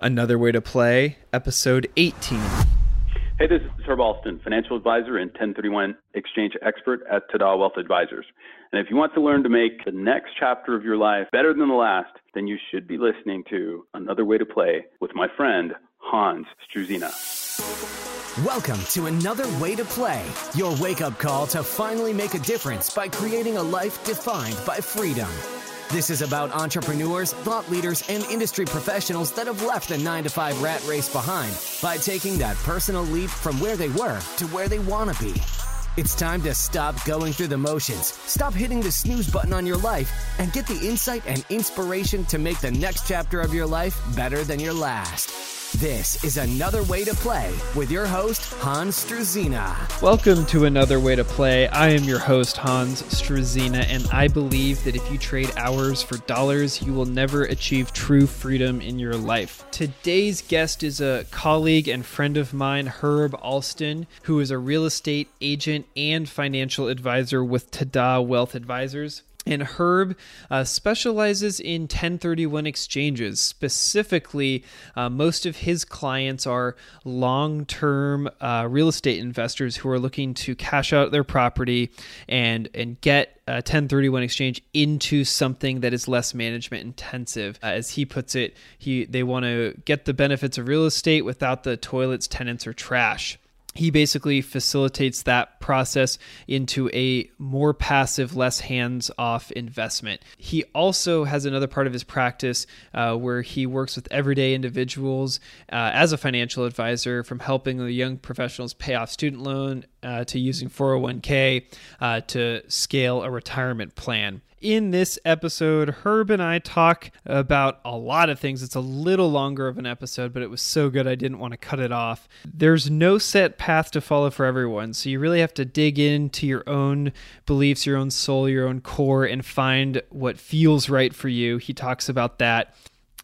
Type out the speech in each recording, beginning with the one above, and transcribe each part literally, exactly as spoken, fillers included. Another Way to Play, episode eighteen. Hey, this is Herb Alston, financial advisor and ten thirty-one exchange expert at Tada Wealth Advisors. And if you want to learn to make the next chapter of your life better than the last, then you should be listening to Another Way to Play with my friend, Hans Struzyna. Welcome to Another Way to Play, your wake-up call to finally make a difference by creating a life defined by freedom. This is about entrepreneurs, thought leaders, and industry professionals that have left the nine to five rat race behind by taking that personal leap from where they were to where they want to be. It's time to stop going through the motions, stop hitting the snooze button on your life, and get the insight and inspiration to make the next chapter of your life better than your last. This is Another Way to Play with your host, Hans Struzyna. Welcome to Another Way to Play. I am your host, Hans Struzyna, and I believe that if you trade hours for dollars, you will never achieve true freedom in your life. Today's guest is a colleague and friend of mine, Herb Alston, who is a real estate agent and financial advisor with Tada Wealth Advisors. And Herb uh, specializes in ten thirty-one exchanges. Specifically, uh, most of his clients are long-term uh, real estate investors who are looking to cash out their property and, and get a ten thirty-one exchange into something that is less management intensive. Uh, as he puts it, he they want to get the benefits of real estate without the toilets, tenants, or trash. He basically facilitates that process into a more passive, less hands-off investment. He also has another part of his practice uh, where he works with everyday individuals uh, as a financial advisor, from helping the young professionals pay off student loan uh, to using four oh one k uh, to scale a retirement plan. In this episode, Herb and I talk about a lot of things. It's a little longer of an episode, but it was so good I didn't want to cut it off. There's no set path to follow for everyone, so you really have to dig into your own beliefs, your own soul, your own core, and find what feels right for you. He talks about that.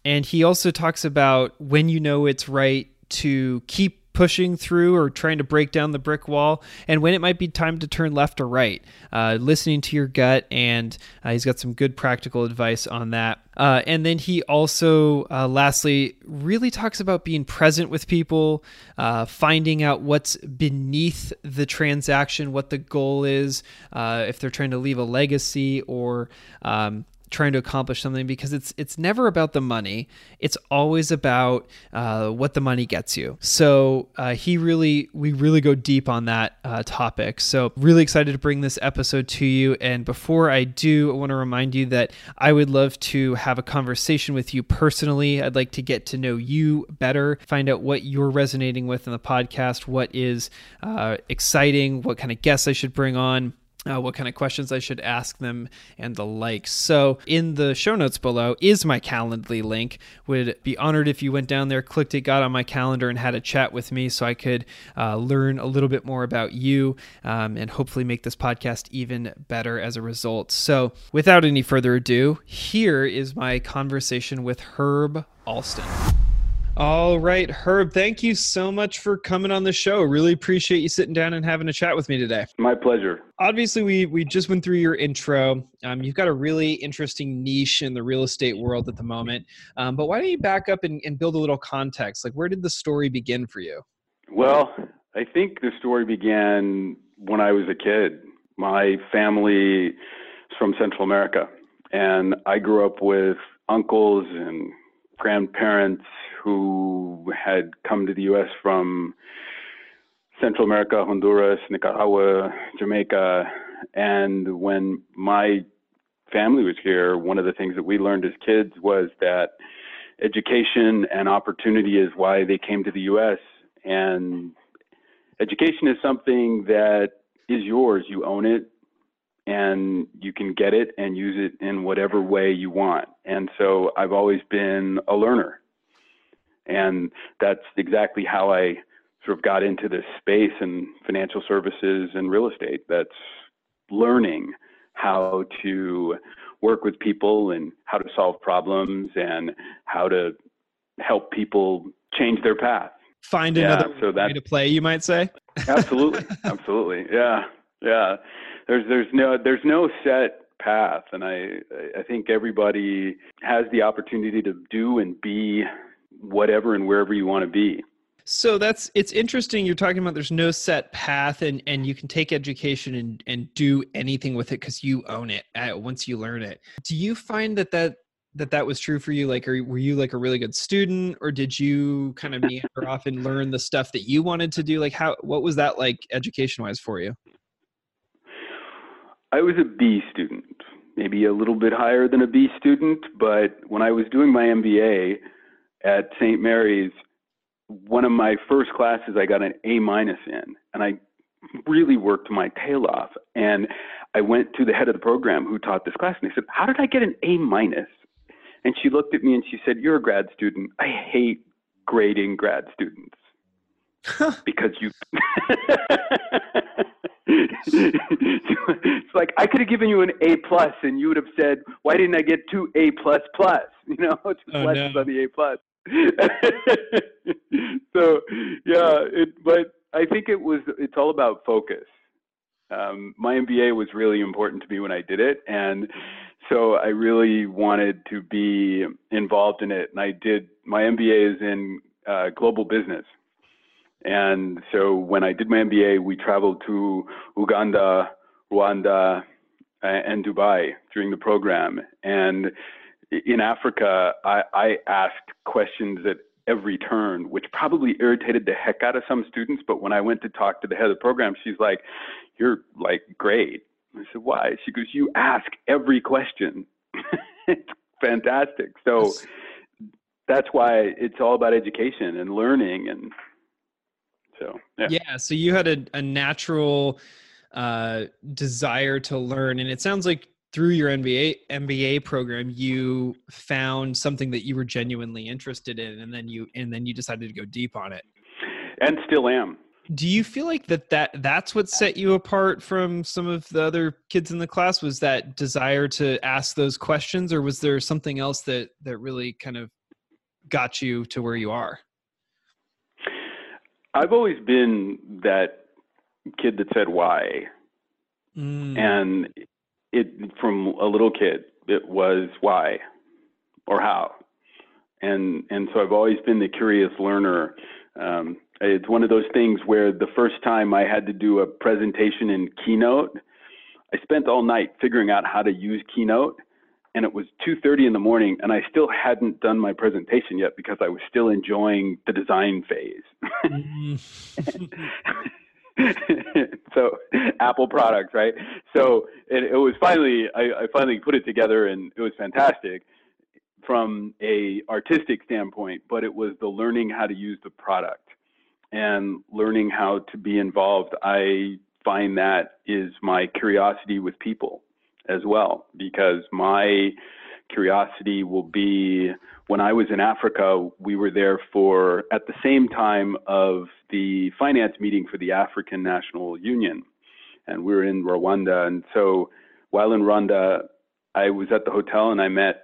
And he also talks about when you know it's right to keep pushing through or trying to break down the brick wall, and when it might be time to turn left or right, uh, listening to your gut, and uh, he's got some good practical advice on that. Uh, and then he also, uh, lastly, really talks about being present with people, uh, finding out what's beneath the transaction, what the goal is, uh, if they're trying to leave a legacy or um, trying to accomplish something, because it's it's never about the money. It's always about uh, what the money gets you. So uh, he really, we really go deep on that uh, topic. So really excited to bring this episode to you. And before I do, I want to remind you that I would love to have a conversation with you personally. I'd like to get to know you better, find out what you're resonating with in the podcast, what is uh, exciting, what kind of guests I should bring on, Uh, what kind of questions I should ask them, and the like. So in the show notes below is my Calendly link. Would be honored if you went down there, clicked it, got on my calendar, and had a chat with me so I could uh, learn a little bit more about you um, and hopefully make this podcast even better as a result. So without any further ado, here is my conversation with Herb Alston. All right, Herb, thank you so much for coming on the show. Really appreciate you sitting down and having a chat with me today. My pleasure. Obviously, we we just went through your intro. Um, you've got a really interesting niche in the real estate world at the moment. Um, but why don't you back up and, and build a little context? Like, where did the story begin for you? Well, I think the story began when I was a kid. My family is from Central America, and I grew up with uncles and grandparents who had come to the U S from Central America, Honduras, Nicaragua, Jamaica. And when my family was here, one of the things that we learned as kids was that education and opportunity is why they came to the U S. And education is something that is yours. You own it, and you can get it and use it in whatever way you want. And so I've always been a learner. And that's exactly how I sort of got into this space in financial services and real estate. That's learning how to work with people and how to solve problems and how to help people change their path. Find yeah, another so that, way to play, you might say? Absolutely. Absolutely. Yeah. Yeah. There's, there's no, there's no set path. And I, I think everybody has the opportunity to do and be whatever and wherever you want to be. So that's, it's interesting. You're talking about there's no set path, and, and you can take education and, and do anything with it because you own it uh, once you learn it. Do you find that that, that, that was true for you? Like, are, were you like a really good student, or did you kind of meander off and learn the stuff that you wanted to do? Like how, what was that like education wise for you? I was a B student, maybe a little bit higher than a B student. But when I was doing my M B A at Saint Mary's, one of my first classes, I got an A minus in, and I really worked my tail off. And I went to the head of the program who taught this class, and I said, how did I get an A minus? And she looked at me and she said, you're a grad student. I hate grading grad students because you, it's like, I could have given you an A plus and you would have said, why didn't I get two A plus plus, you know, two oh, pluses no. on the A plus. So yeah, it, but I think it was, it's all about focus. Um, my M B A was really important to me when I did it. And so I really wanted to be involved in it. And I did, my M B A is in uh, global business. And so when I did my M B A, we traveled to Uganda, Rwanda, and Dubai during the program. And in Africa, I, I asked questions at every turn, which probably irritated the heck out of some students. But when I went to talk to the head of the program, she's like, you're like, great. I said, why? She goes, you ask every question. It's fantastic. So that's why it's all about education and learning. And so, yeah. Yeah, so you had a, a natural uh, desire to learn. And it sounds like through your M B A M B A program, you found something that you were genuinely interested in, and then you and then you decided to go deep on it. And still am. Do you feel like that, that that's what set you apart from some of the other kids in the class? Was that desire to ask those questions, or was there something else that that really kind of got you to where you are? I've always been that kid that said why, mm. and it from a little kid it was why or how, and and so I've always been the curious learner. Um, It's one of those things where the first time I had to do a presentation in Keynote, I spent all night figuring out how to use Keynote, and it was two thirty in the morning, and I still hadn't done my presentation yet because I was still enjoying the design phase. So Apple products, right? So it, it was finally, I, I finally put it together, and it was fantastic from a artistic standpoint, but it was the learning how to use the product and learning how to be involved. I find that is my curiosity with people as well, because my curiosity will be, when I was in Africa, we were there for, at the same time of the finance meeting for the African National Union, and we were in Rwanda. And so while in Rwanda, I was at the hotel and I met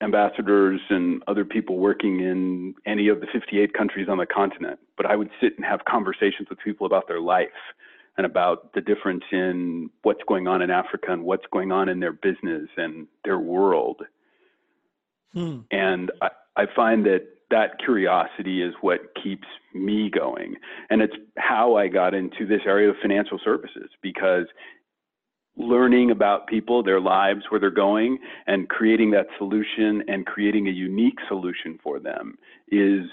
ambassadors and other people working in any of the fifty-eight countries on the continent. But I would sit and have conversations with people about their life and about the difference in what's going on in Africa and what's going on in their business and their world. Hmm. And I, I find that that curiosity is what keeps me going. And it's how I got into this area of financial services, because learning about people, their lives, where they're going, and creating that solution and creating a unique solution for them is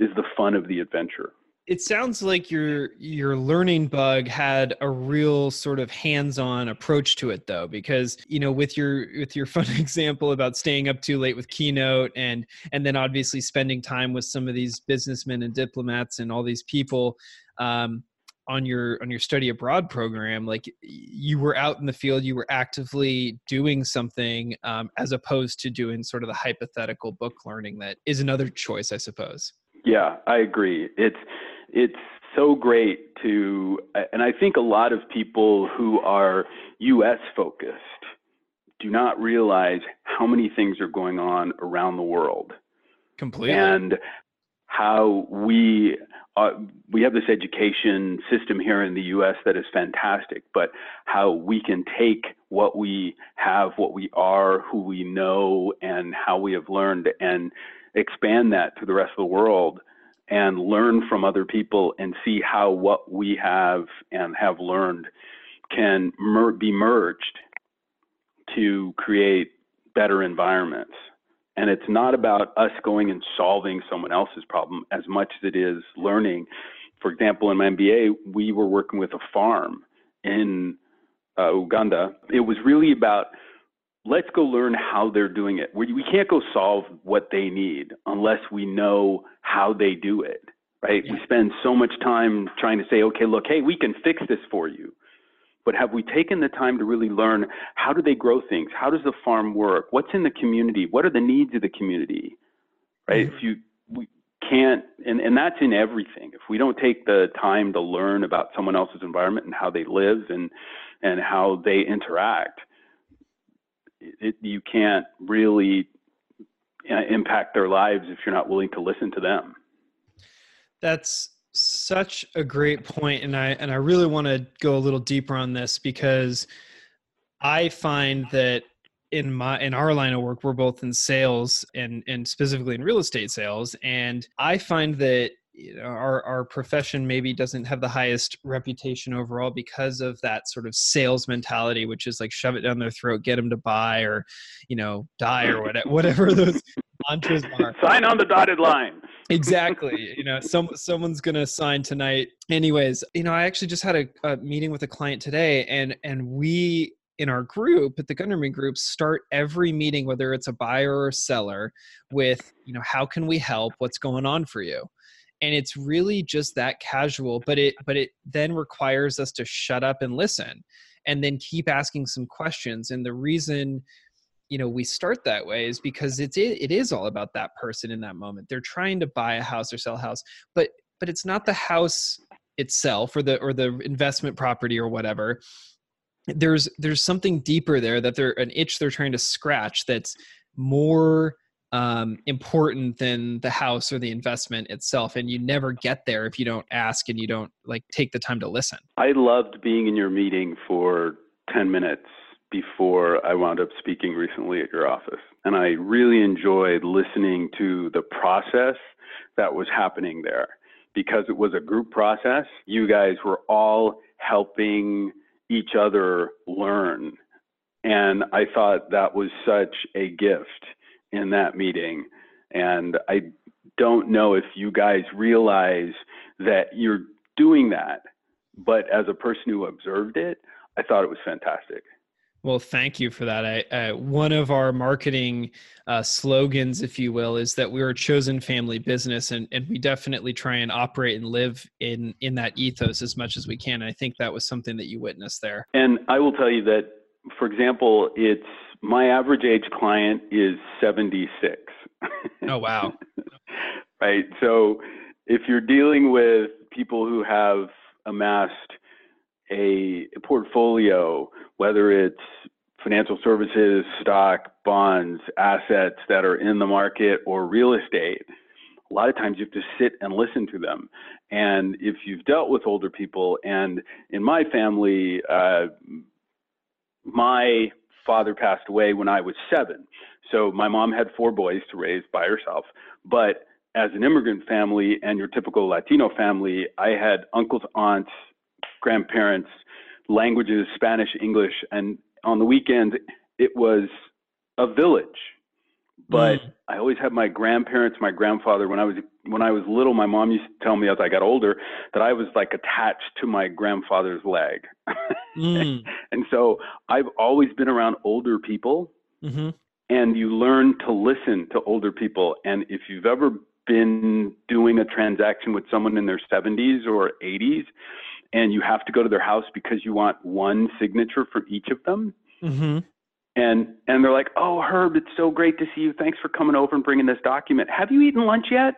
is the fun of the adventure. It sounds like your your learning bug had a real sort of hands-on approach to it, though, because you know, with your with your fun example about staying up too late with Keynote, and and then obviously spending time with some of these businessmen and diplomats and all these people. Um, on your, on your study abroad program, like you were out in the field, you were actively doing something, um, as opposed to doing sort of the hypothetical book learning that is another choice, I suppose. Yeah, I agree. It's, it's so great to, and I think a lot of people who are U S focused do not realize how many things are going on around the world. Completely. And how we uh, we have this education system here in the U S that is fantastic, but how we can take what we have, what we are, who we know, and how we have learned, and expand that to the rest of the world and learn from other people and see how what we have and have learned can mer- be merged to create better environments. And it's not about us going and solving someone else's problem as much as it is learning. For example, in my M B A, we were working with a farm in uh, Uganda. It was really about, let's go learn how they're doing it. We, we can't go solve what they need unless we know how they do it, right? Yeah. We spend so much time trying to say, okay, look, hey, we can fix this for you. But have we taken the time to really learn, how do they grow things? How does the farm work? What's in the community? What are the needs of the community, right? Mm-hmm. If you we can't, and, and that's in everything. If we don't take the time to learn about someone else's environment and how they live and, and how they interact, it, you can't really uh, impact their lives if you're not willing to listen to them. That's such a great point. And I, and I really want to go a little deeper on this, because I find that in my, in our line of work, we're both in sales and, and specifically in real estate sales. And I find that, you know, our, our profession maybe doesn't have the highest reputation overall because of that sort of sales mentality, which is like shove it down their throat, get them to buy, or, you know, die, or whatever, whatever those mantras are. Sign on the dotted line. Exactly. You know, some, someone's going to sign tonight. Anyways, you know, I actually just had a, a meeting with a client today, and, and we, in our group, at the Gunderman Group, start every meeting, whether it's a buyer or a seller, with, you know, how can we help? What's going on for you? And it's really just that casual, but it, but it then requires us to shut up and listen, and then keep asking some questions. And the reason, you know, we start that way is because it's, it, it is all about that person in that moment. They're trying to buy a house or sell a house, but, but it's not the house itself or the, or the investment property or whatever. There's, there's something deeper there, that they're an itch they're trying to scratch, that's more Um, important than the house or the investment itself. And you never get there if you don't ask and you don't like take the time to listen. I loved being in your meeting for ten minutes before I wound up speaking recently at your office. And I really enjoyed listening to the process that was happening there, because it was a group process. You guys were all helping each other learn. And I thought that was such a gift in that meeting. And I don't know if you guys realize that you're doing that, but as a person who observed it, I thought it was fantastic. Well, thank you for that. I, uh, one of our marketing uh, slogans, if you will, is that we're a chosen family business, and, and we definitely try and operate and live in, in that ethos as much as we can. And I think that was something that you witnessed there. And I will tell you that, for example, it's my average age client is seventy-six. Oh, wow. Right. So if you're dealing with people who have amassed a portfolio, whether it's financial services, stock, bonds, assets that are in the market, or real estate, a lot of times you have to sit and listen to them. And if you've dealt with older people, and in my family, uh, my father passed away when I was seven. So my mom had four boys to raise by herself. But as an immigrant family and your typical Latino family, I had uncles, aunts, grandparents, languages, Spanish, English. And on the weekend, it was a village. But mm. I always had my grandparents, my grandfather. When I was when I was little, my mom used to tell me as I got older that I was like attached to my grandfather's leg. Mm. And so I've always been around older people, mm-hmm. and you learn to listen to older people. And if you've ever been doing a transaction with someone in their seventies or eighties, and you have to go to their house because you want one signature for each of them, mm-hmm. And and they're like, oh, Herb, it's so great to see you. Thanks for coming over and bringing this document. Have you eaten lunch yet?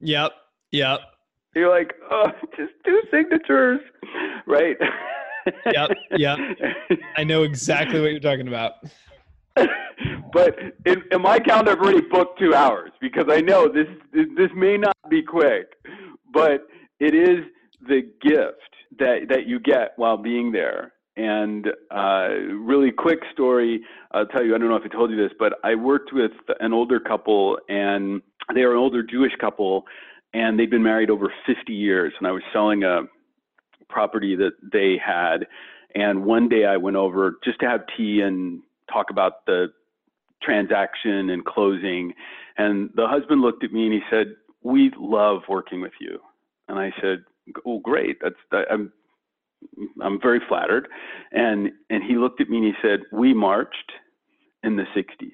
Yep. Yep. You're like, oh, just two signatures, right? Yep. Yep. I know exactly what you're talking about. But in, in my calendar, I've already booked two hours because I know this this may not be quick, but it is the gift that that you get while being there. And uh, really quick story, I'll tell you, I don't know if I told you this, but I worked with an older couple, and they are an older Jewish couple, and they'd been married over fifty years. And I was selling a property that they had. And one day I went over just to have tea and talk about the transaction and closing. And the husband looked at me and he said, "We love working with you." And I said, "Oh, great. That's, I'm, I'm very flattered." And, and he looked at me and he said, "We marched in the sixties.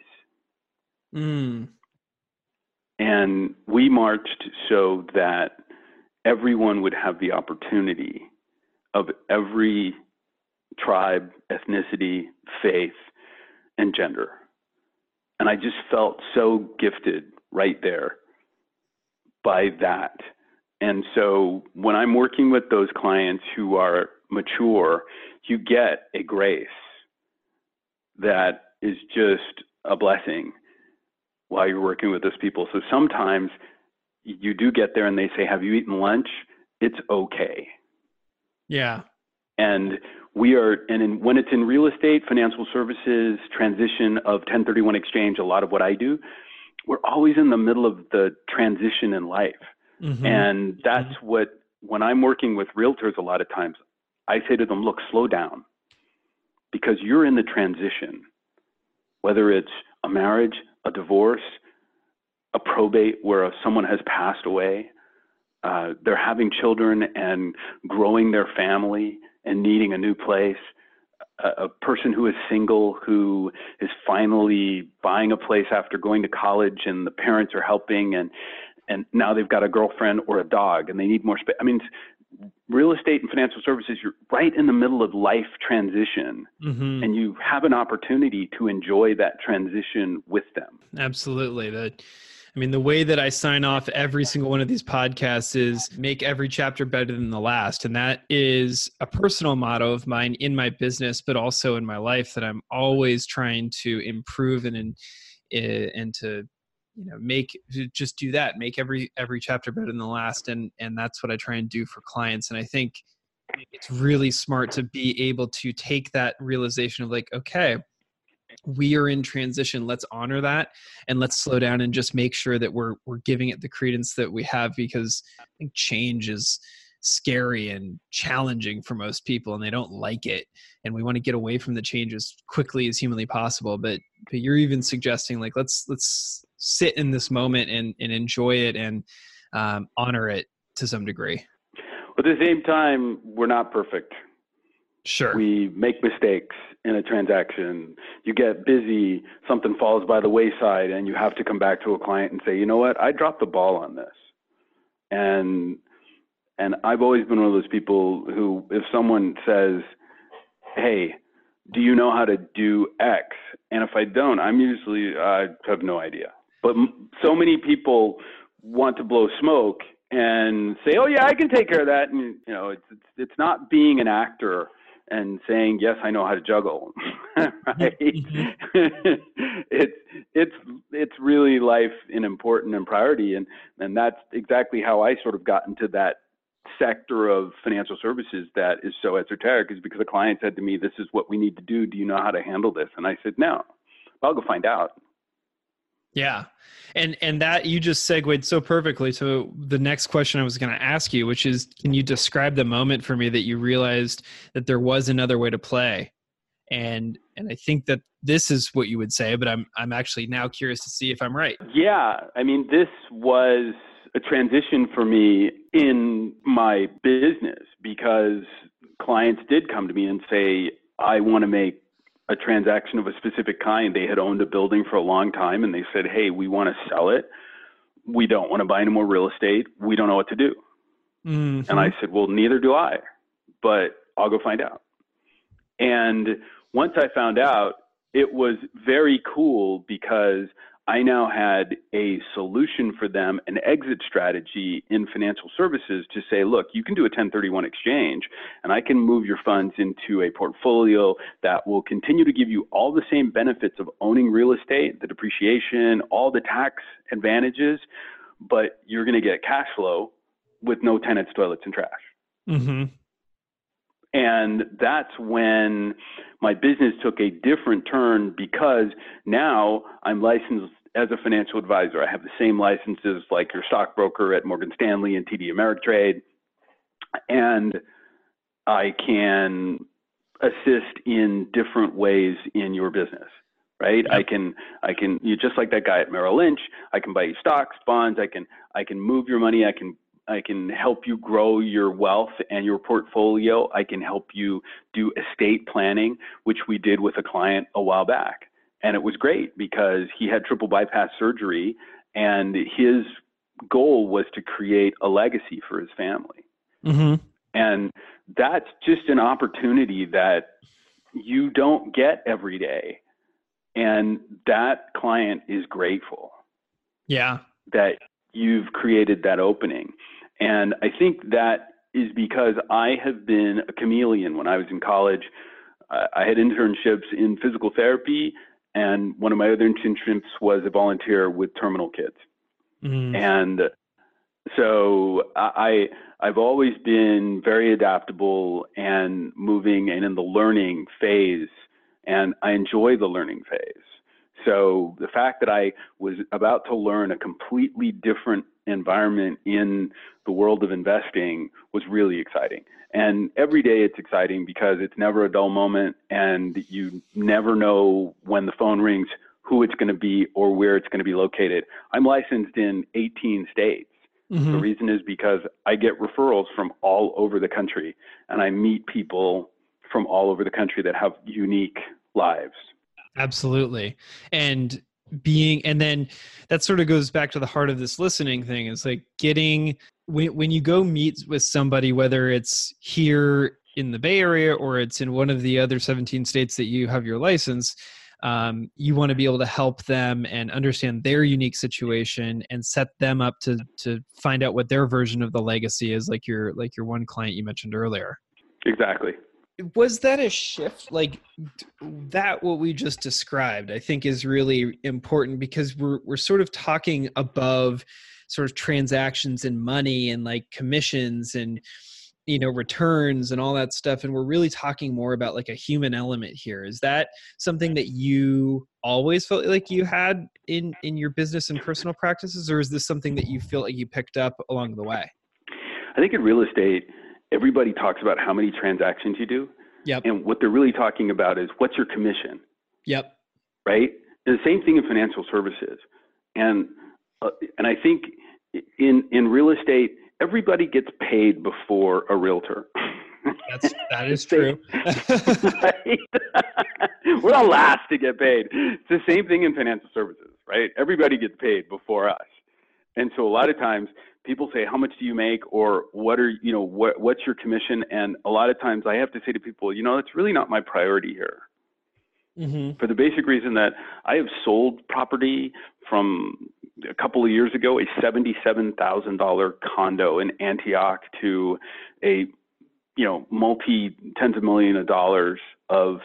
Mm. And we marched so that everyone would have the opportunity of every tribe, ethnicity, faith, and gender." And I just felt so gifted right there by that. And so when I'm working with those clients who are mature, you get a grace that is just a blessing while you're working with those people. So sometimes you do get there and they say, "Have you eaten lunch?" It's okay. Yeah. And we are, and in, when it's in real estate, financial services, transition of ten thirty-one exchange, a lot of what I do, we're always in the middle of the transition in life. Mm-hmm. And that's mm-hmm. what, when I'm working with realtors, a lot of times I say to them, "Look, slow down, because you're in the transition, whether it's a marriage, a divorce, a probate where someone has passed away, uh, they're having children and growing their family and needing a new place, a, a person who is single, who is finally buying a place after going to college and the parents are helping, and, and now they've got a girlfriend or a dog and they need more space." I mean, real estate and financial services, you're right in the middle of life transition, mm-hmm. and you have an opportunity to enjoy that transition with them. Absolutely. The, I mean, the way that I sign off every single one of these podcasts is make every chapter better than the last. And that is a personal motto of mine in my business, but also in my life, that I'm always trying to improve and, and, and to, you know, make, just do that, make every, every chapter better than the last. And, and that's what I try and do for clients. And I think it's really smart to be able to take that realization of like, okay, we are in transition. Let's honor that. And let's slow down and just make sure that we're, we're giving it the credence that we have, because I think change is scary and challenging for most people and they don't like it. And we want to get away from the change as quickly as humanly possible. But, but you're even suggesting like, let's, let's, sit in this moment and, and enjoy it and um, honor it to some degree. At the same time, we're not perfect. Sure. We make mistakes in a transaction. You get busy, something falls by the wayside, and you have to come back to a client and say, "You know what, I dropped the ball on this." And, and I've always been one of those people who, if someone says, "Hey, do you know how to do X?" And if I don't, I'm usually, I have no idea. But so many people want to blow smoke and say, "Oh yeah, I can take care of that." And you know, it's it's, it's not being an actor and saying, "Yes, I know how to juggle." Right? it's it's it's really life and important and priority, and and that's exactly how I sort of got into that sector of financial services that is so esoteric, is because a client said to me, "This is what we need to do. Do you know how to handle this?" And I said, "No, I'll go find out." Yeah. And, and that you just segued so perfectly to the next question I was going to ask you, which is, can you describe the moment for me that you realized that there was another way to play? And, and I think that this is what you would say, but I'm, I'm actually now curious to see if I'm right. Yeah. I mean, this was a transition for me in my business, because clients did come to me and say, "I want to make a transaction of a specific kind." They had owned a building for a long time and they said, "Hey, we want to sell it. We don't want to buy any more real estate. We don't know what to do." Mm-hmm. And I said, "Well, neither do I, but I'll go find out." And once I found out, it was very cool, because I now had a solution for them, an exit strategy in financial services to say, "Look, you can do a ten thirty-one exchange, and I can move your funds into a portfolio that will continue to give you all the same benefits of owning real estate, the depreciation, all the tax advantages, but you're going to get cash flow with no tenants, toilets, and trash." Mm-hmm. And that's when my business took a different turn, because now I'm licensed as a financial advisor. I have the same licenses like your stockbroker at Morgan Stanley and T D Ameritrade, and I can assist in different ways in your business, right? Yep. I can, I can, you just like that guy at Merrill Lynch, I can buy you stocks, bonds, I can, I can move your money. I can, I can help you grow your wealth and your portfolio. I can help you do estate planning, which we did with a client a while back. And it was great because he had triple bypass surgery and his goal was to create a legacy for his family. Mm-hmm. And that's just an opportunity that you don't get every day. And that client is grateful. Yeah. That you've created that opening. And I think that is because I have been a chameleon. When I was in college, uh, I had internships in physical therapy. And one of my other internships was a volunteer with terminal kids. Mm. And so I, I've always been very adaptable and moving and in the learning phase, and I enjoy the learning phase. So the fact that I was about to learn a completely different environment in the world of investing was really exciting. And every day it's exciting because it's never a dull moment, and you never know when the phone rings, who it's going to be or where it's going to be located. I'm licensed in eighteen states. Mm-hmm. The reason is because I get referrals from all over the country, and I meet people from all over the country that have unique lives. Absolutely. And being, and then that sort of goes back to the heart of this listening thing. It's like getting, when, when you go meet with somebody, whether it's here in the Bay Area or it's in one of the other seventeen states that you have your license, Um, you want to be able to help them and understand their unique situation and set them up to to find out what their version of the legacy is, like your like your one client you mentioned earlier. Exactly. Was that a shift? Like that, what we just described, I think is really important because we're we're sort of talking above sort of transactions and money and like commissions and, you know, returns and all that stuff. And we're really talking more about like a human element here. Is that something that you always felt like you had in, in your business and personal practices, or is this something that you feel like you picked up along the way? I think in real estate, everybody talks about how many transactions you do. Yep. And what they're really talking about is what's your commission. Yep. Right. And the same thing in financial services. And, uh, and I think in, in real estate, everybody gets paid before a realtor. That's, that is true. We're the last to get paid. It's the same thing in financial services, right? Everybody gets paid before us. And so a lot of times people say, how much do you make? Or what are, you know, what, what's your commission? And a lot of times I have to say to people, you know, that's really not my priority here. Mm-hmm. For the basic reason that I have sold property from a couple of years ago, a seventy-seven thousand dollars condo in Antioch to a, you know, multi tens of millions of dollars of,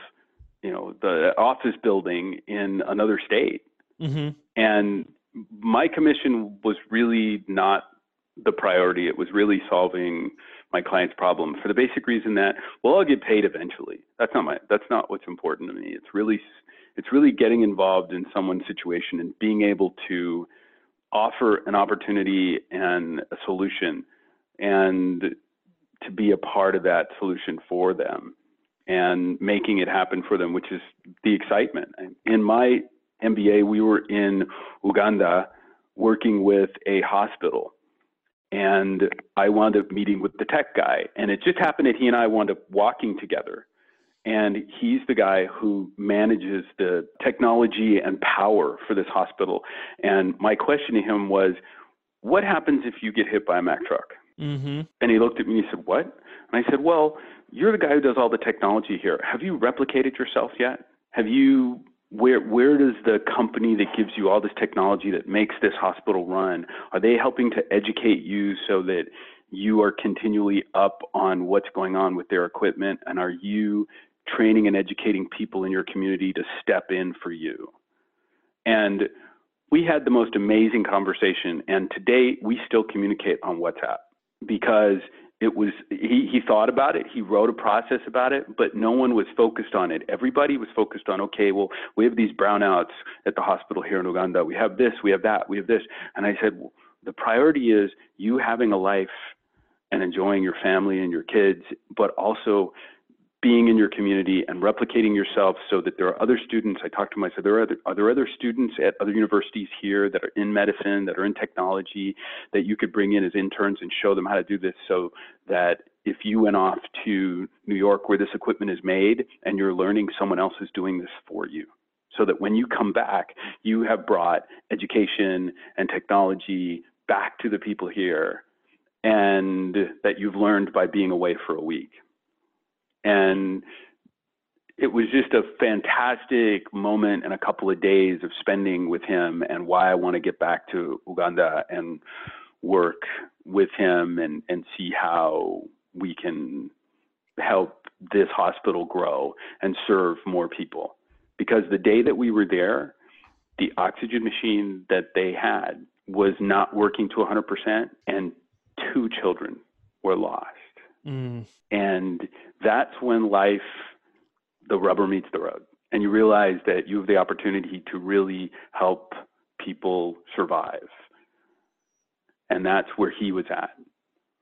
you know, the office building in another state. Mm-hmm. And my commission was really not the priority. It was really solving my client's problem for the basic reason that, well, I'll get paid eventually. That's not my, that's not what's important to me. It's really, it's really getting involved in someone's situation and being able to offer an opportunity and a solution and to be a part of that solution for them and making it happen for them, which is the excitement. In my M B A, we were in Uganda working with a hospital. And I wound up meeting with the tech guy. And it just happened that he and I wound up walking together. And he's the guy who manages the technology and power for this hospital. And my question to him was, what happens if you get hit by a Mack truck? Mm-hmm. And he looked at me and he said, what? And I said, well, you're the guy who does all the technology here. Have you replicated yourself yet? Have you... Where where does the company that gives you all this technology that makes this hospital run, are they helping to educate you so that you are continually up on what's going on with their equipment? And are you training and educating people in your community to step in for you? And we had the most amazing conversation. And today we still communicate on WhatsApp because It was, he, he thought about it, he wrote a process about it, but no one was focused on it. Everybody was focused on, okay, well, we have these brownouts at the hospital here in Uganda. We have this, we have that, we have this. And I said, well, the priority is you having a life and enjoying your family and your kids, but also being in your community and replicating yourself so that there are other students. I talked to myself, there are, other, are there other students at other universities here that are in medicine, that are in technology, that you could bring in as interns and show them how to do this, so that if you went off to New York where this equipment is made and you're learning, someone else is doing this for you, so that when you come back, you have brought education and technology back to the people here, and that you've learned by being away for a week. And it was just a fantastic moment and a couple of days of spending with him, and why I want to get back to Uganda and work with him and, and see how we can help this hospital grow and serve more people. Because the day that we were there, the oxygen machine that they had was not working to one hundred percent, and two children were lost. Mm. And that's when life, the rubber meets the road, and you realize that you have the opportunity to really help people survive. And that's where he was at,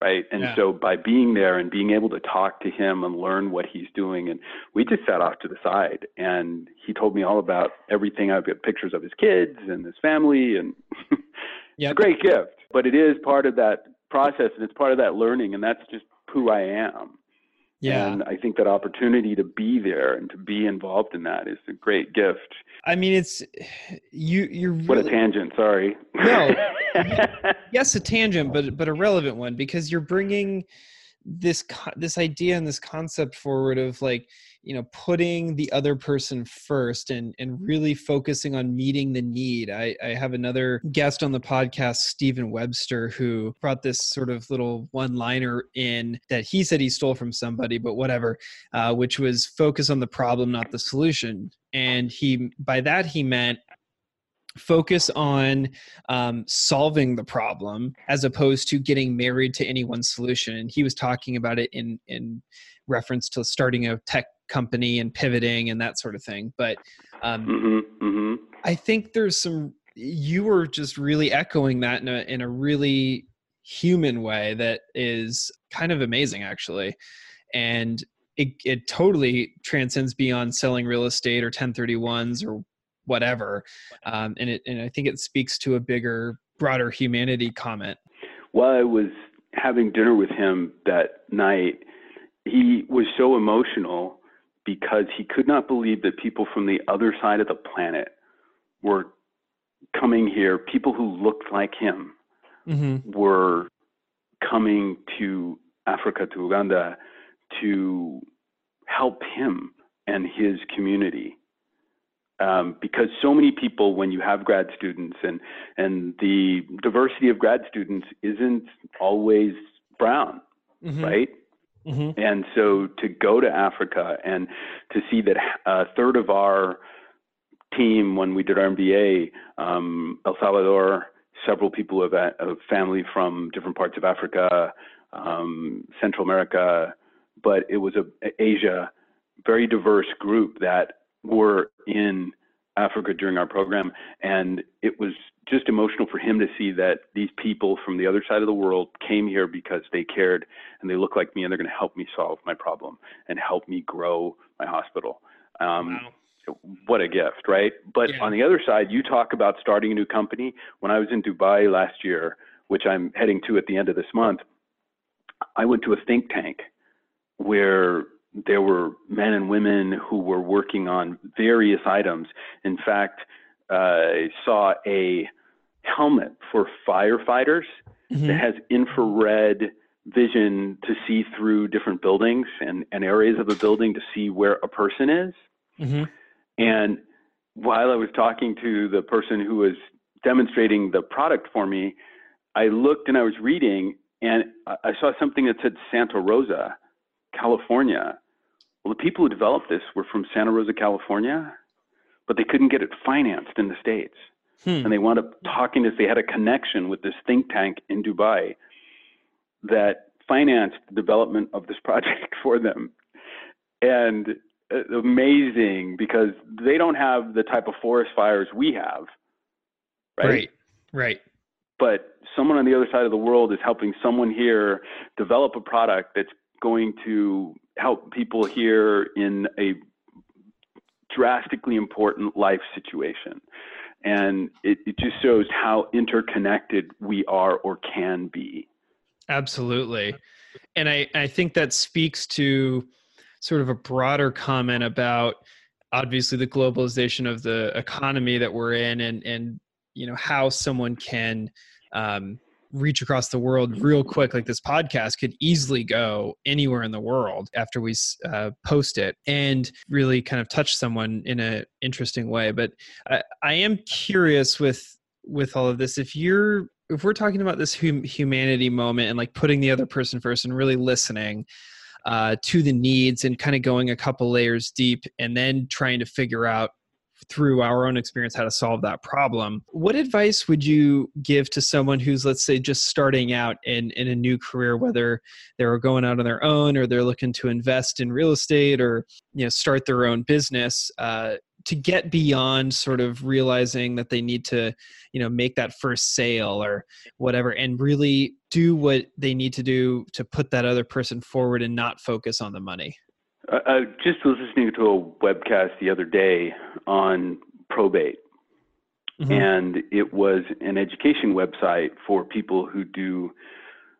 right? And yeah. So by being there and being able to talk to him and learn what he's doing, and we just sat off to the side, and he told me all about everything. I've got pictures of his kids and his family, and yeah, it's a great gift, but it is part of that process, and it's part of that learning, and that's just who I am. Yeah. And I think that opportunity to be there and to be involved in that is a great gift. I mean, it's you, you're really, what a tangent. Sorry. No, yes, a tangent, but, but a relevant one, because you're bringing this, this idea and this concept forward of, like, you know, putting the other person first and, and really focusing on meeting the need. I, I have another guest on the podcast, Stephen Webster, who brought this sort of little one-liner in that he said he stole from somebody, but whatever, uh, which was focus on the problem, not the solution. And he, by that he meant focus on um, solving the problem as opposed to getting married to any one solution. And he was talking about it in, in reference to starting a tech company and pivoting and that sort of thing. But um, mm-hmm, mm-hmm. I think there's some, you were just really echoing that in a, in a really human way that is kind of amazing, actually. And it, it totally transcends beyond selling real estate or ten thirty-ones or whatever. Um, and it, and I think it speaks to a bigger, broader humanity comment. While I was having dinner with him that night, he was so emotional because he could not believe that people from the other side of the planet were coming here. People who looked like him mm-hmm. were coming to Africa, to Uganda, to help him and his community. Um, because so many people, when you have grad students, and, and the diversity of grad students isn't always brown, mm-hmm. right? Mm-hmm. And so to go to Africa and to see that a third of our team, when we did our M B A, um, El Salvador, several people of, of family from different parts of Africa, um, Central America, but it was a Asia, very diverse group that were in Africa during our program. And it was just emotional for him to see that these people from the other side of the world came here because they cared, and they look like me, and they're going to help me solve my problem and help me grow my hospital. Um, wow. What a gift, right? But yeah. On the other side, you talk about starting a new company. When I was in Dubai last year, which I'm heading to at the end of this month, I went to a think tank where there were men and women who were working on various items. In fact, uh, I saw a helmet for firefighters mm-hmm. that has infrared vision to see through different buildings and, and areas of a building to see where a person is. Mm-hmm. And while I was talking to the person who was demonstrating the product for me, I looked and I was reading, and I saw something that said Santa Rosa, California. Well, the people who developed this were from Santa Rosa, California, but they couldn't get it financed in the States. Hmm. And they wound up talking to us. They had a connection with this think tank in Dubai that financed the development of this project for them. And uh, amazing, because they don't have the type of forest fires we have. Right. Right. Right. But someone on the other side of the world is helping someone here develop a product that's going to help people here in a drastically important life situation. And it, it just shows how interconnected we are or can be. Absolutely. And I, I think that speaks to sort of a broader comment about obviously the globalization of the economy that we're in, and, and you know, how someone can um, reach across the world real quick. Like this podcast could easily go anywhere in the world after we uh, post it and really kind of touch someone in an interesting way. But I, I am curious with, with all of this, if you're, if we're talking about this hum- humanity moment and like putting the other person first and really listening uh, to the needs and kind of going a couple layers deep and then trying to figure out through our own experience how to solve that problem. What advice would you give to someone who's, let's say, just starting out in, in a new career, whether they're going out on their own or they're looking to invest in real estate or, you know, start their own business, uh, to get beyond sort of realizing that they need to, you know, make that first sale or whatever, and really do what they need to do to put that other person forward and not focus on the money? I just was listening to a webcast the other day on probate, mm-hmm. and it was an education website for people who do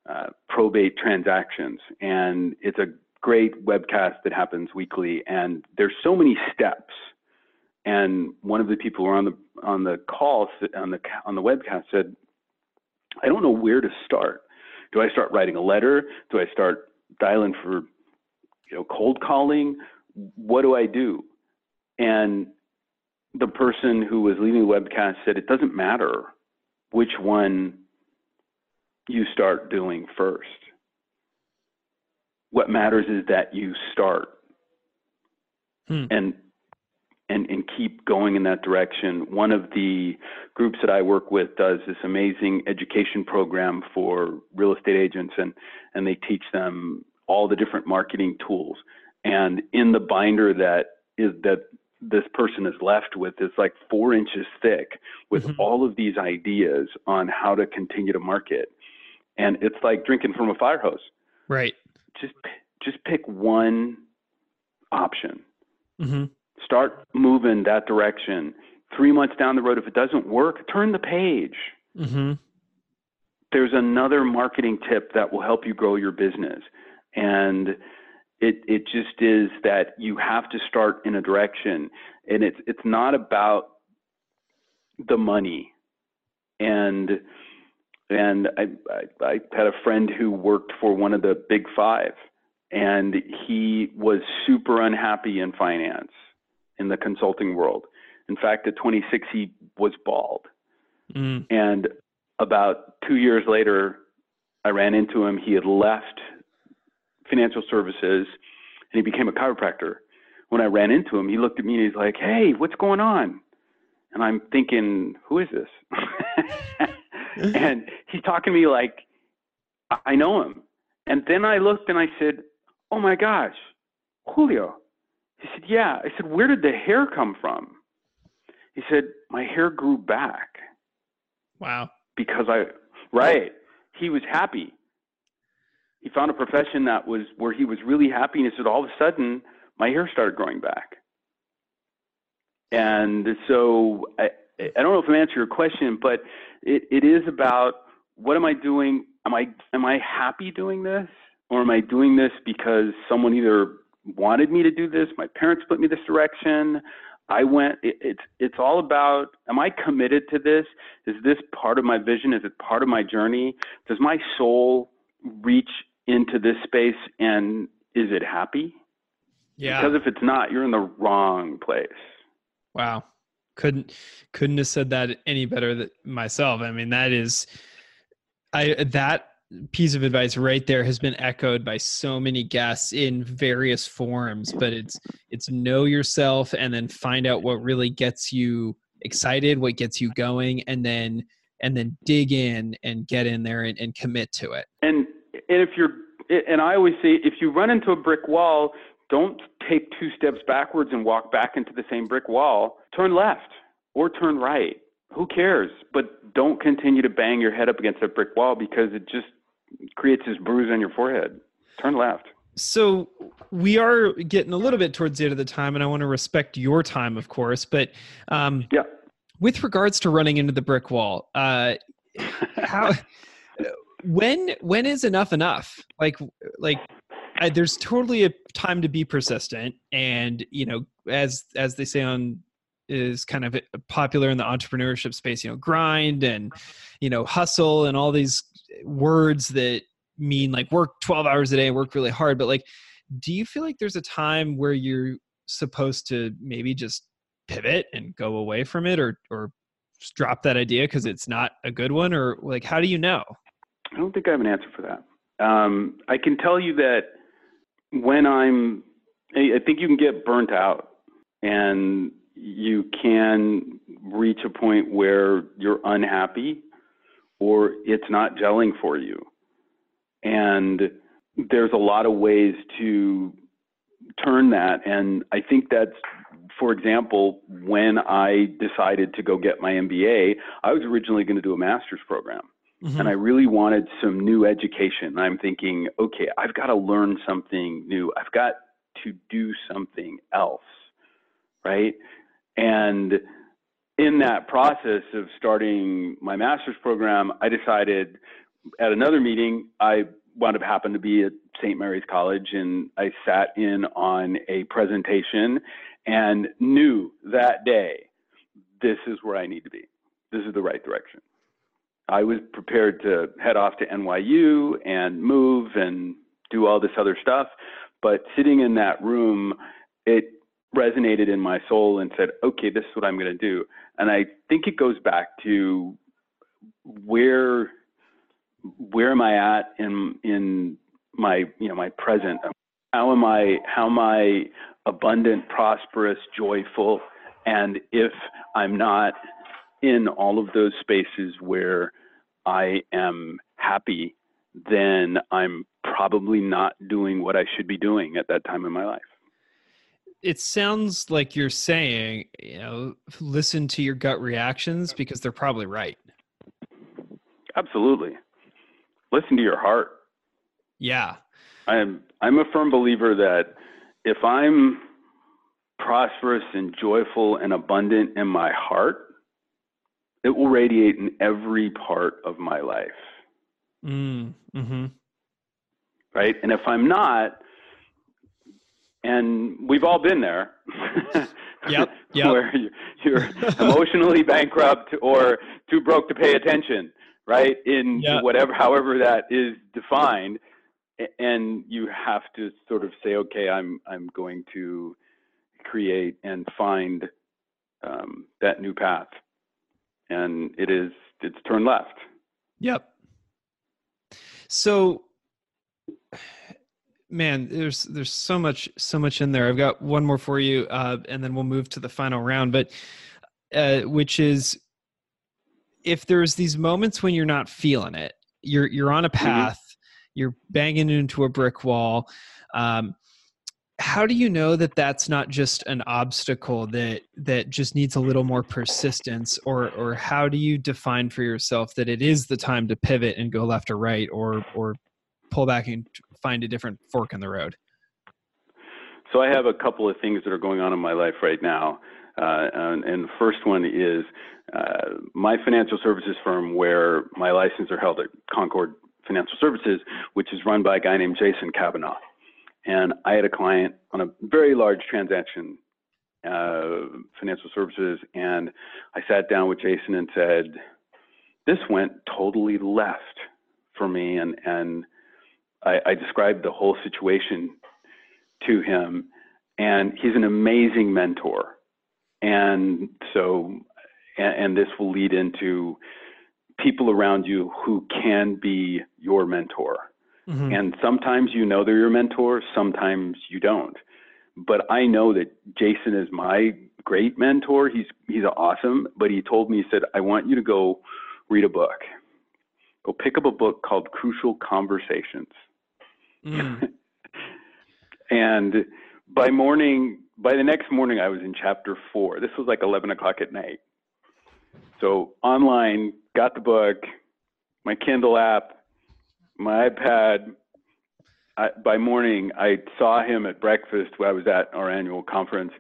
uh, probate transactions, and it's a great webcast that happens weekly, and there's so many steps, and one of the people who were on the on the call, on the on the webcast said, I don't know where to start. Do I start writing a letter? Do I start dialing for You know, cold calling? What do I do? And the person who was leading the webcast said, it doesn't matter which one you start doing first. What matters is that you start hmm. and, and, and keep going in that direction. One of the groups that I work with does this amazing education program for real estate agents, and, and they teach them all the different marketing tools. And in the binder that is that this person is left with is like four inches thick with mm-hmm. all of these ideas on how to continue to market. And it's like drinking from a fire hose. Right. Just just pick one option. Mm-hmm. Start moving that direction. Three months down the road, if it doesn't work, turn the page. Mm-hmm. There's another marketing tip that will help you grow your business. And it it just is that you have to start in a direction, and it's it's not about the money. And and I, I I had a friend who worked for one of the big five, and he was super unhappy in finance, in the consulting world. In fact, at twenty-six, he was bald. Mm. And about two years later, I ran into him. He had left financial services, and he became a chiropractor. When I ran into him, he looked at me and he's like, hey, what's going on? And I'm thinking, who is this? And he's talking to me like I know him. And then I looked and I said, oh my gosh, Julio. He said, yeah. I said, where did the hair come from? He said, my hair grew back. Wow. Because I, right. He was happy. He found a profession that was where he was really happy. And he said, all of a sudden, my hair started growing back. And so I, I don't know if I'm answering your question, but it, it is about, what am I doing? Am I, am I happy doing this? Or am I doing this because someone either wanted me to do this, my parents put me this direction, I went, it, it's, it's all about, am I committed to this? Is this part of my vision? Is it part of my journey? Does my soul reach into this space, and is it happy? Yeah. Because if it's not, you're in the wrong place. Wow. Couldn't, couldn't have said that any better than myself. I mean, that is, I, that piece of advice right there has been echoed by so many guests in various forms, but it's, it's know yourself and then find out what really gets you excited, what gets you going, and then, and then dig in and get in there and, and commit to it. And, and if you're and I always say, if you run into a brick wall, don't take two steps backwards and walk back into the same brick wall. Turn left or turn right. Who cares? But don't continue to bang your head up against that brick wall, because it just creates this bruise on your forehead. Turn left. So we are getting a little bit towards the end of the time, and I want to respect your time, of course, but um, yeah. with regards to running into the brick wall, uh, how, when, when is enough enough? Like, like I, there's totally a time to be persistent. And, you know, as, as they say on, is kind of popular in the entrepreneurship space, you know, grind and, you know, hustle and all these words that mean like work twelve hours a day, work really hard. But like, do you feel like there's a time where you're supposed to maybe just pivot and go away from it, or, or just drop that idea because it's not a good one? Or like, how do you know? I don't think I have an answer for that. Um, I can tell you that when I'm, I think you can get burnt out, and you can reach a point where you're unhappy or it's not gelling for you. And there's a lot of ways to turn that. And I think that's, for example, when I decided to go get my M B A, I was originally going to do a master's program. Mm-hmm. And I really wanted some new education. And I'm thinking, okay, I've got to learn something new. I've got to do something else, right? And in that process of starting my master's program, I decided at another meeting, I wound up happened to be at Saint Mary's College, and I sat in on a presentation and knew that day, this is where I need to be. This is the right direction. I was prepared to head off to N Y U and move and do all this other stuff, but sitting in that room, it resonated in my soul and said, okay, this is what I'm going to do. And I think it goes back to where, where am I at in, in my, you know, my present? How am I, how am I abundant, prosperous, joyful? And if I'm not in all of those spaces where I am happy, then I'm probably not doing what I should be doing at that time in my life. It sounds like you're saying, you know, listen to your gut reactions, because they're probably right. Absolutely. Listen to your heart. Yeah. I'm, I'm a firm believer that if I'm prosperous and joyful and abundant in my heart, it will radiate in every part of my life. Mm, mm-hmm. Right? And if I'm not, and we've all been there, yep, yep. where you're emotionally bankrupt or too broke to pay attention, right? In yep. whatever, however that is defined. And you have to sort of say, okay, I'm, I'm going to create and find um, that new path. And it is, it's turn left. Yep. So, man, there's there's so much so much in there. I've got one more for you, uh, and then we'll move to the final round. But uh, which is, if there's these moments when you're not feeling it, you're you're on a path, mm-hmm. you're banging into a brick wall. Um, how do you know that that's not just an obstacle that that just needs a little more persistence, or or how do you define for yourself that it is the time to pivot and go left or right, or or pull back and find a different fork in the road? So I have a couple of things that are going on in my life right now. Uh, and, and the first one is uh, my financial services firm, where my licenses are held at Concord Financial Services, which is run by a guy named Jason Kavanaugh. And I had a client on a very large transaction, uh, financial services. And I sat down with Jason and said, this went totally left for me. And, and, I, I described the whole situation to him, and he's an amazing mentor. And so, and, and this will lead into people around you who can be your mentor. Mm-hmm. And sometimes, you know, they're your mentor, sometimes you don't, but I know that Jason is my great mentor. He's, he's awesome. But he told me, he said, I want you to go read a book, go pick up a book called Crucial Conversations. Mm. And by morning, by the next morning, I was in chapter four. This was like eleven o'clock at night. So online, got the book, my Kindle app, my iPad. I, by morning, I saw him at breakfast where I was at our annual conference,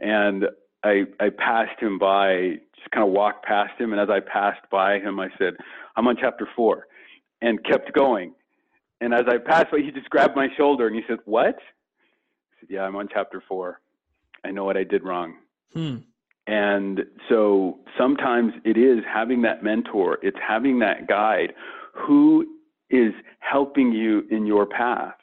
and I, I passed him by, just kind of walked past him. And as I passed by him, I said, I'm on chapter four, and kept going. And as I passed by, he just grabbed my shoulder and he said, what? I said, yeah, I'm on chapter four. I know what I did wrong. Hmm. And so sometimes it is having that mentor. It's having that guide who is helping you in your path,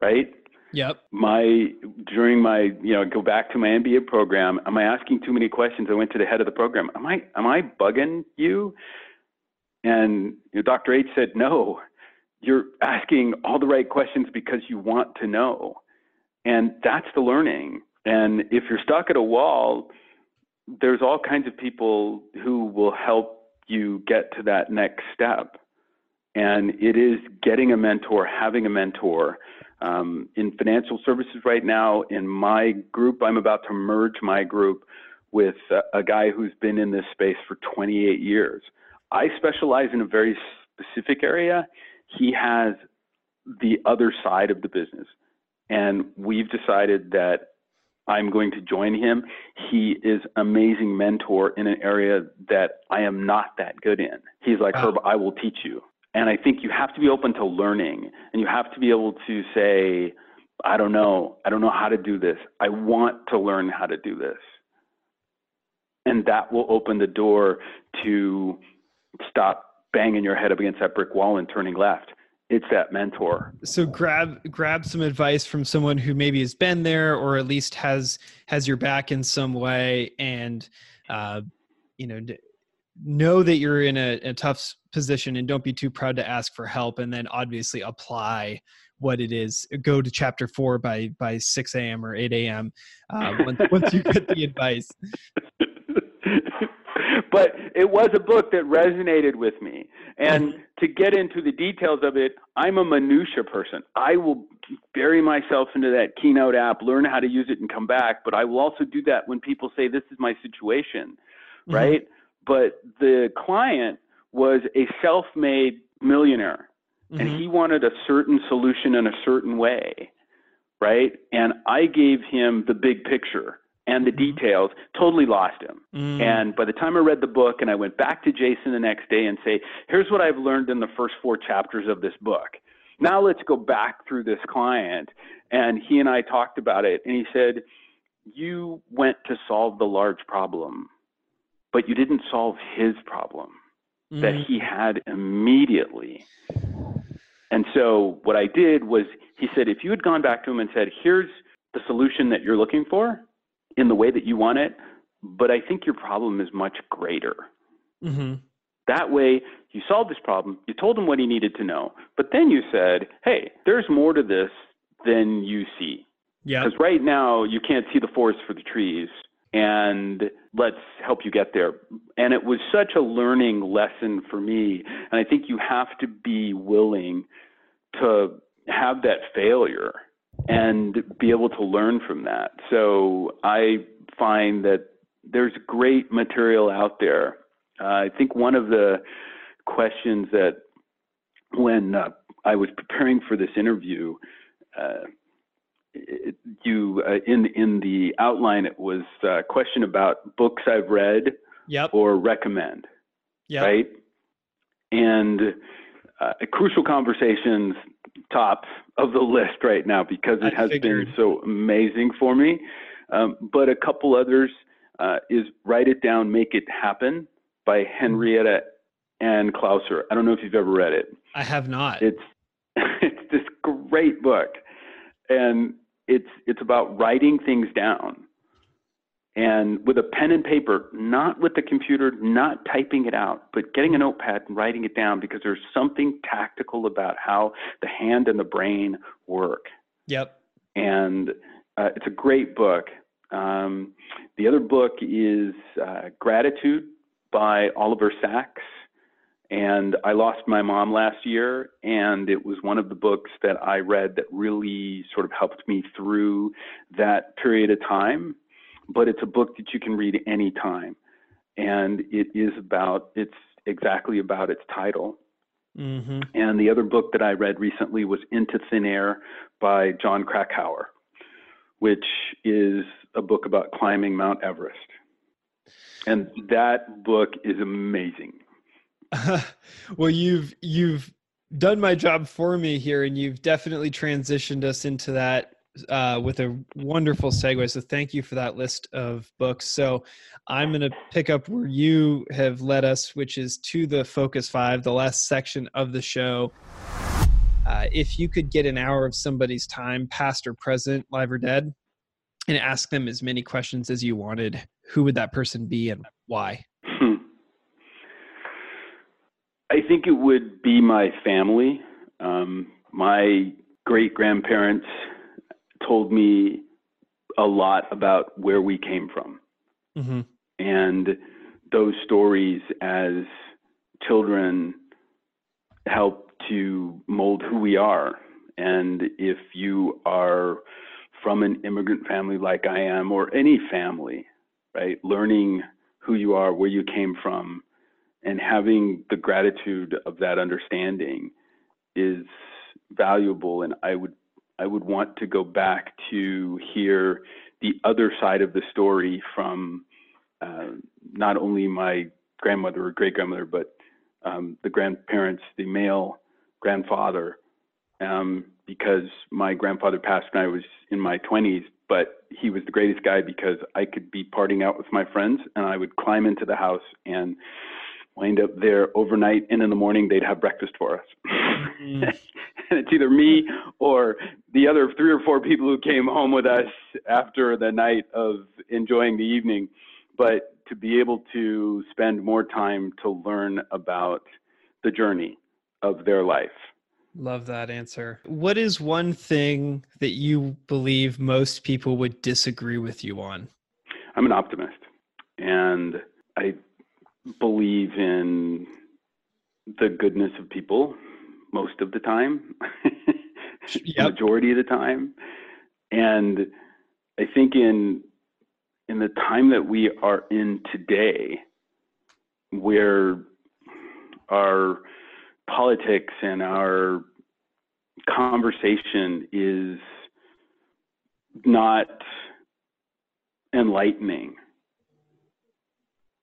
right? Yep. My, during my, you know, go back to my M B A program, am I asking too many questions? I went to the head of the program. Am I, am I bugging you? And you know, Doctor H said, no, you're asking all the right questions because you want to know. And that's the learning. And if you're stuck at a wall, there's all kinds of people who will help you get to that next step. And it is getting a mentor, having a mentor. Um, in financial services right now, in my group, I'm about to merge my group with a, a guy who's been in this space for twenty-eight years. I specialize in a very specific area. He has the other side of the business. And we've decided that I'm going to join him. He is an amazing mentor in an area that I am not that good in. He's like, Herb, I will teach you. And I think you have to be open to learning, and you have to be able to say, I don't know. I don't know how to do this. I want to learn how to do this. And that will open the door to stop banging your head up against that brick wall and turning left. It's that mentor. So grab grab some advice from someone who maybe has been there, or at least has has your back in some way, and uh, you know, d- know that you're in a, a tough position, and don't be too proud to ask for help. And then obviously apply what it is. Go to chapter four by by six a.m. or eight a.m. Uh, once, once you get the advice. But it was a book that resonated with me. And to get into the details of it, I'm a minutia person. I will bury myself into that Keynote app, learn how to use it and come back. But I will also do that when people say, this is my situation, right? Mm-hmm. But the client was a self-made millionaire, mm-hmm. and he wanted a certain solution in a certain way, right? And I gave him the big picture and the details, totally lost him. Mm. And by the time I read the book and I went back to Jason the next day and say, here's what I've learned in the first four chapters of this book. Now let's go back through this client. And he and I talked about it. And he said, you went to solve the large problem, but you didn't solve his problem mm. that he had immediately. And so what I did was, he said, if you had gone back to him and said, here's the solution that you're looking for, in the way that you want it, but I think your problem is much greater. Mm-hmm. That way you solved this problem, you told him what he needed to know, but then you said, hey, there's more to this than you see. Yeah. Because right now you can't see the forest for the trees, and let's help you get there. And it was such a learning lesson for me. And I think you have to be willing to have that failure and be able to learn from that. So I find that there's great material out there. Uh, I think one of the questions that when uh, I was preparing for this interview, uh, it, you uh, in in the outline, it was a question about books I've read yep. or recommend, yep. right? And uh, Crucial Conversations, top of the list right now, because it has been so amazing for me. Um, but a couple others uh, is Write It Down, Make It Happen by Henrietta Ann Klauser. I don't know if you've ever read it. I have not. It's it's this great book, and it's it's about writing things down, and with a pen and paper, not with the computer, not typing it out, but getting a notepad and writing it down, because there's something tactical about how the hand and the brain work. Yep. And uh, it's a great book. Um, the other book is uh, Gratitude by Oliver Sacks. And I lost my mom last year, and it was one of the books that I read that really sort of helped me through that period of time. But it's a book that you can read any time. And it is about, it's exactly about its title. Mm-hmm. And the other book that I read recently was Into Thin Air by John Krakauer, which is a book about climbing Mount Everest. And that book is amazing. Well, you've you've done my job for me here, and you've definitely transitioned us into that uh, with a wonderful segue. So thank you for that list of books. So I'm going to pick up where you have led us, which is to the Focus Five, the last section of the show. Uh, if you could get an hour of somebody's time, past or present, live or dead, and ask them as many questions as you wanted, who would that person be and why? Hmm. I think it would be my family. Um, my great-grandparents told me a lot about where we came from. Mm-hmm. And those stories as children help to mold who we are. And if you are from an immigrant family like I am, or any family, right, learning who you are, where you came from, and having the gratitude of that understanding is valuable. And I would I would want to go back to hear the other side of the story from uh, not only my grandmother or great-grandmother, but um, the grandparents, the male grandfather, um, because my grandfather passed when I was in my twenties, but he was the greatest guy because I could be partying out with my friends and I would climb into the house and wind up there overnight, and in the morning they'd have breakfast for us. Mm-hmm. And it's either me or the other three or four people who came home with us after the night of enjoying the evening. But to be able to spend more time to learn about the journey of their life. Love that answer. What is one thing that you believe most people would disagree with you on? I'm an optimist, and I believe in the goodness of people most of the time, yep. Majority of the time. And I think in in the time that we are in today, where our politics and our conversation is not enlightening,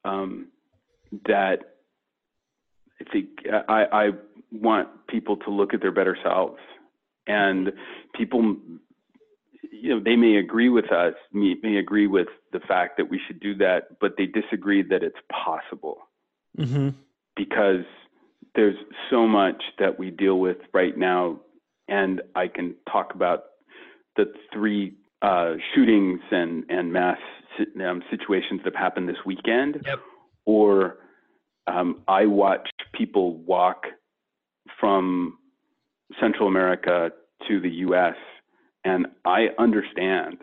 um, that I think I, I want people to look at their better selves. And people, you know, they may agree with us, may, may agree with the fact that we should do that, but they disagree that it's possible. Mm-hmm. Because there's so much that we deal with right now. And I can talk about the three uh, shootings and, and mass um, situations that have happened this weekend. Yep. Or um, I watch people walk from Central America to the U S, and I understand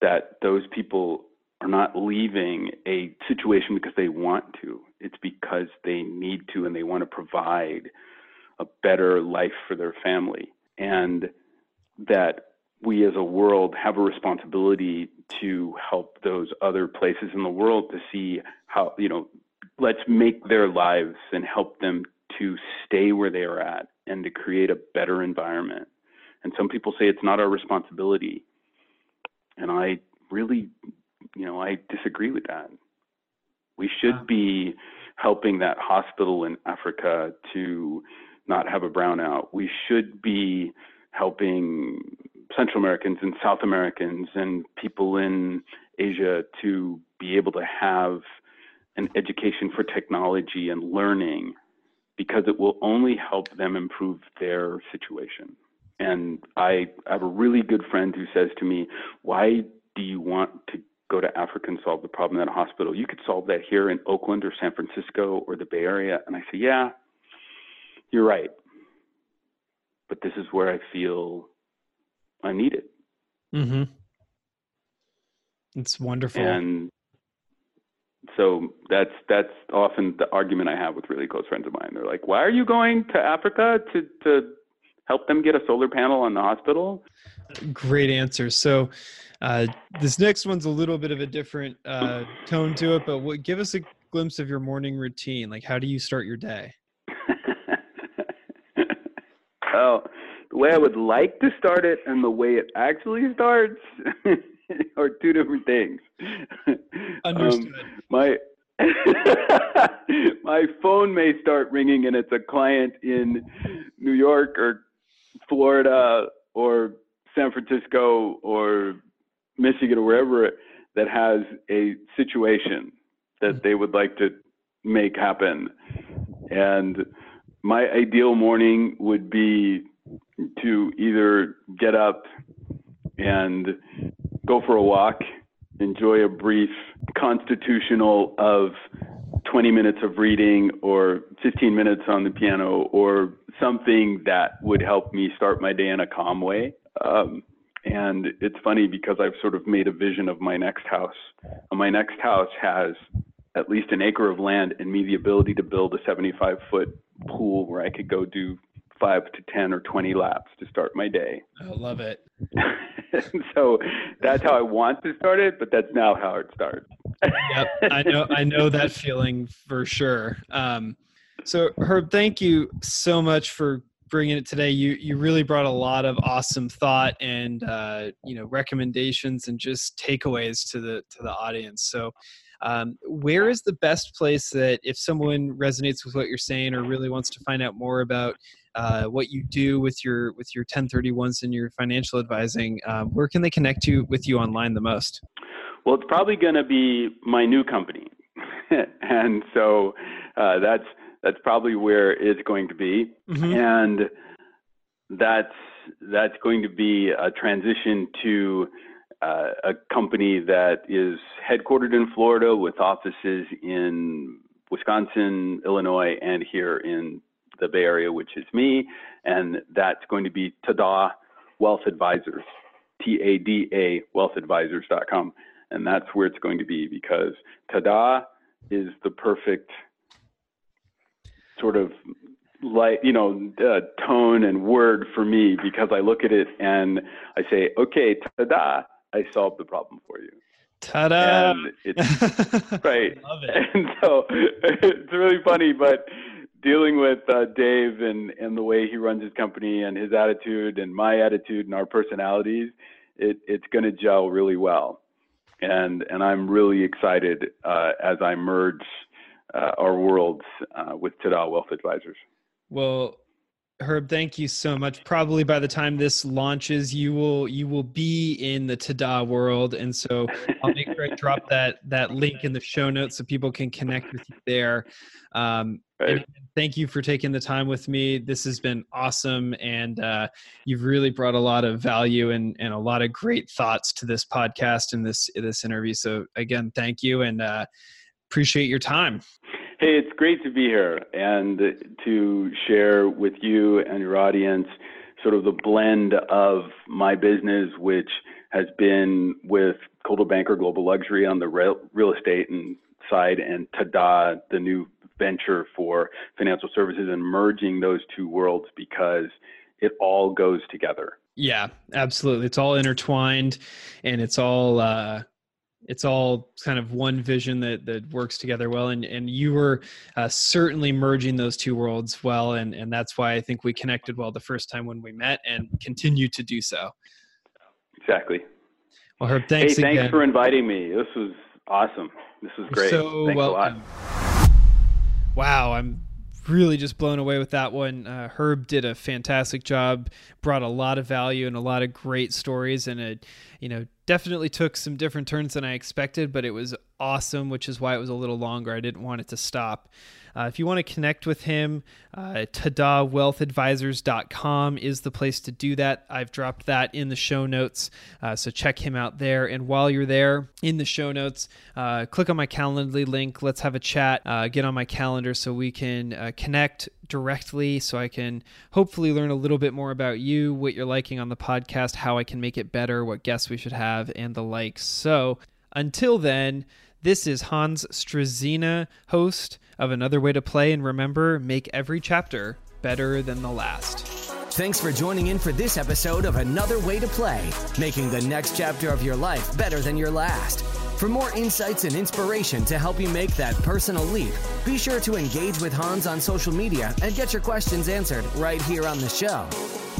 that those people are not leaving a situation because they want to. It's because they need to, and they want to provide a better life for their family. And that we as a world have a responsibility to help those other places in the world to see how, you know, let's make their lives and help them to stay where they are at and to create a better environment. And some people say it's not our responsibility. And I really, you know, I disagree with that. We should wow. be helping that hospital in Africa to not have a brownout. We should be helping Central Americans and South Americans and people in Asia to be able to have an education for technology and learning, because it will only help them improve their situation. And I have a really good friend who says to me, why do you want to go to Africa and solve the problem at a hospital? You could solve that here in Oakland or San Francisco or the Bay Area. And I say, yeah, you're right. But this is where I feel I need it. Mm-hmm. It's wonderful. And so that's that's often the argument I have with really close friends of mine. They're like, why are you going to Africa to to help them get a solar panel on the hospital? Great answer. So uh, this next one's a little bit of a different uh, tone to it, but what, give us a glimpse of your morning routine. Like, how do you start your day? Oh, the way I would like to start it and the way it actually starts are two different things. Understood. Um, my my phone may start ringing and it's a client in New York or Florida or San Francisco or Michigan or wherever that has a situation that they would like to make happen. And my ideal morning would be to either get up and go for a walk, enjoy a brief constitutional of twenty minutes of reading or fifteen minutes on the piano or something that would help me start my day in a calm way. Um, and it's funny because I've sort of made a vision of my next house. My next house has at least an acre of land and me the ability to build a seventy-five foot pool where I could go do five to ten or twenty laps to start my day. I love it. So that's how I want to start it, but that's now how it starts. Yep, I know, I know that feeling for sure. Um, so Herb, thank you so much for bringing it today. You, you really brought a lot of awesome thought and, uh, you know, recommendations and just takeaways to the, to the audience. So, Um, where is the best place that if someone resonates with what you're saying or really wants to find out more about uh, what you do with your with your ten thirty-ones and your financial advising, uh, where can they connect you with you online the most? Well, it's probably going to be my new company, and so uh, that's that's probably where it's going to be, mm-hmm. and that's that's going to be a transition to. Uh, a company that is headquartered in Florida with offices in Wisconsin, Illinois, and here in the Bay Area, which is me. And that's going to be Tada Wealth Advisors, T A D A wealth advisors dot com. And that's where it's going to be because Tada is the perfect sort of like, you know, uh, tone and word for me because I look at it and I say, okay, Tada. I solved the problem for you. Ta-da! And it's, right. I love it. And so it's really funny, but dealing with uh, Dave and, and the way he runs his company and his attitude and my attitude and our personalities, it, it's going to gel really well. And and I'm really excited uh, as I merge uh, our worlds uh, with Tada Wealth Advisors. Well, Herb, thank you so much. Probably by the time this launches, you will you will be in the Tada world, and so I'll make sure I drop that that link in the show notes so people can connect with you there. Um, right. Thank you for taking the time with me. This has been awesome, and uh, you've really brought a lot of value and and a lot of great thoughts to this podcast and this this interview. So again, thank you, and uh, appreciate your time. Hey, it's great to be here and to share with you and your audience sort of the blend of my business, which has been with Coldwell Banker Global Luxury on the real estate and side and Tada, the new venture for financial services, and merging those two worlds because it all goes together. Yeah, absolutely. It's all intertwined and it's all... Uh... It's all kind of one vision that that works together well, and and you were uh, certainly merging those two worlds well, and and that's why I think we connected well the first time when we met, and continue to do so. Exactly. Well, Herb, thanks hey, thanks again. for inviting me. This was awesome. This was great. So thanks welcome. a lot. Wow, I'm really just blown away with that one. Uh, Herb did a fantastic job, brought a lot of value and a lot of great stories, and a you know. Definitely took some different turns than I expected, but it was awesome, which is why it was a little longer. I didn't want it to stop. Uh, if you want to connect with him, uh, tada wealth advisors dot com is the place to do that. I've dropped that in the show notes, uh, so check him out there. And while you're there in the show notes, uh, click on my Calendly link. Let's have a chat. Uh, get on my calendar so we can uh, connect directly, so I can hopefully learn a little bit more about you, what you're liking on the podcast, how I can make it better, what guests we should have, and the like. So until then, This is Hans Struzyna, host of Another Way to Play, and remember, make every chapter better than the last. Thanks for joining in for this episode of Another Way to Play, making the next chapter of your life better than your last. For more insights and inspiration to help you make that personal leap, be sure to engage with Hans on social media and get your questions answered right here on the show.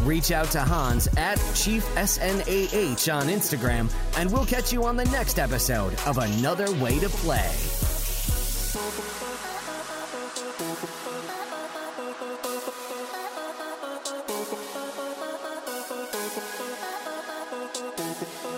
Reach out to Hans at Chief S N A H on Instagram, and we'll catch you on the next episode of Another Way to Play. Thank you.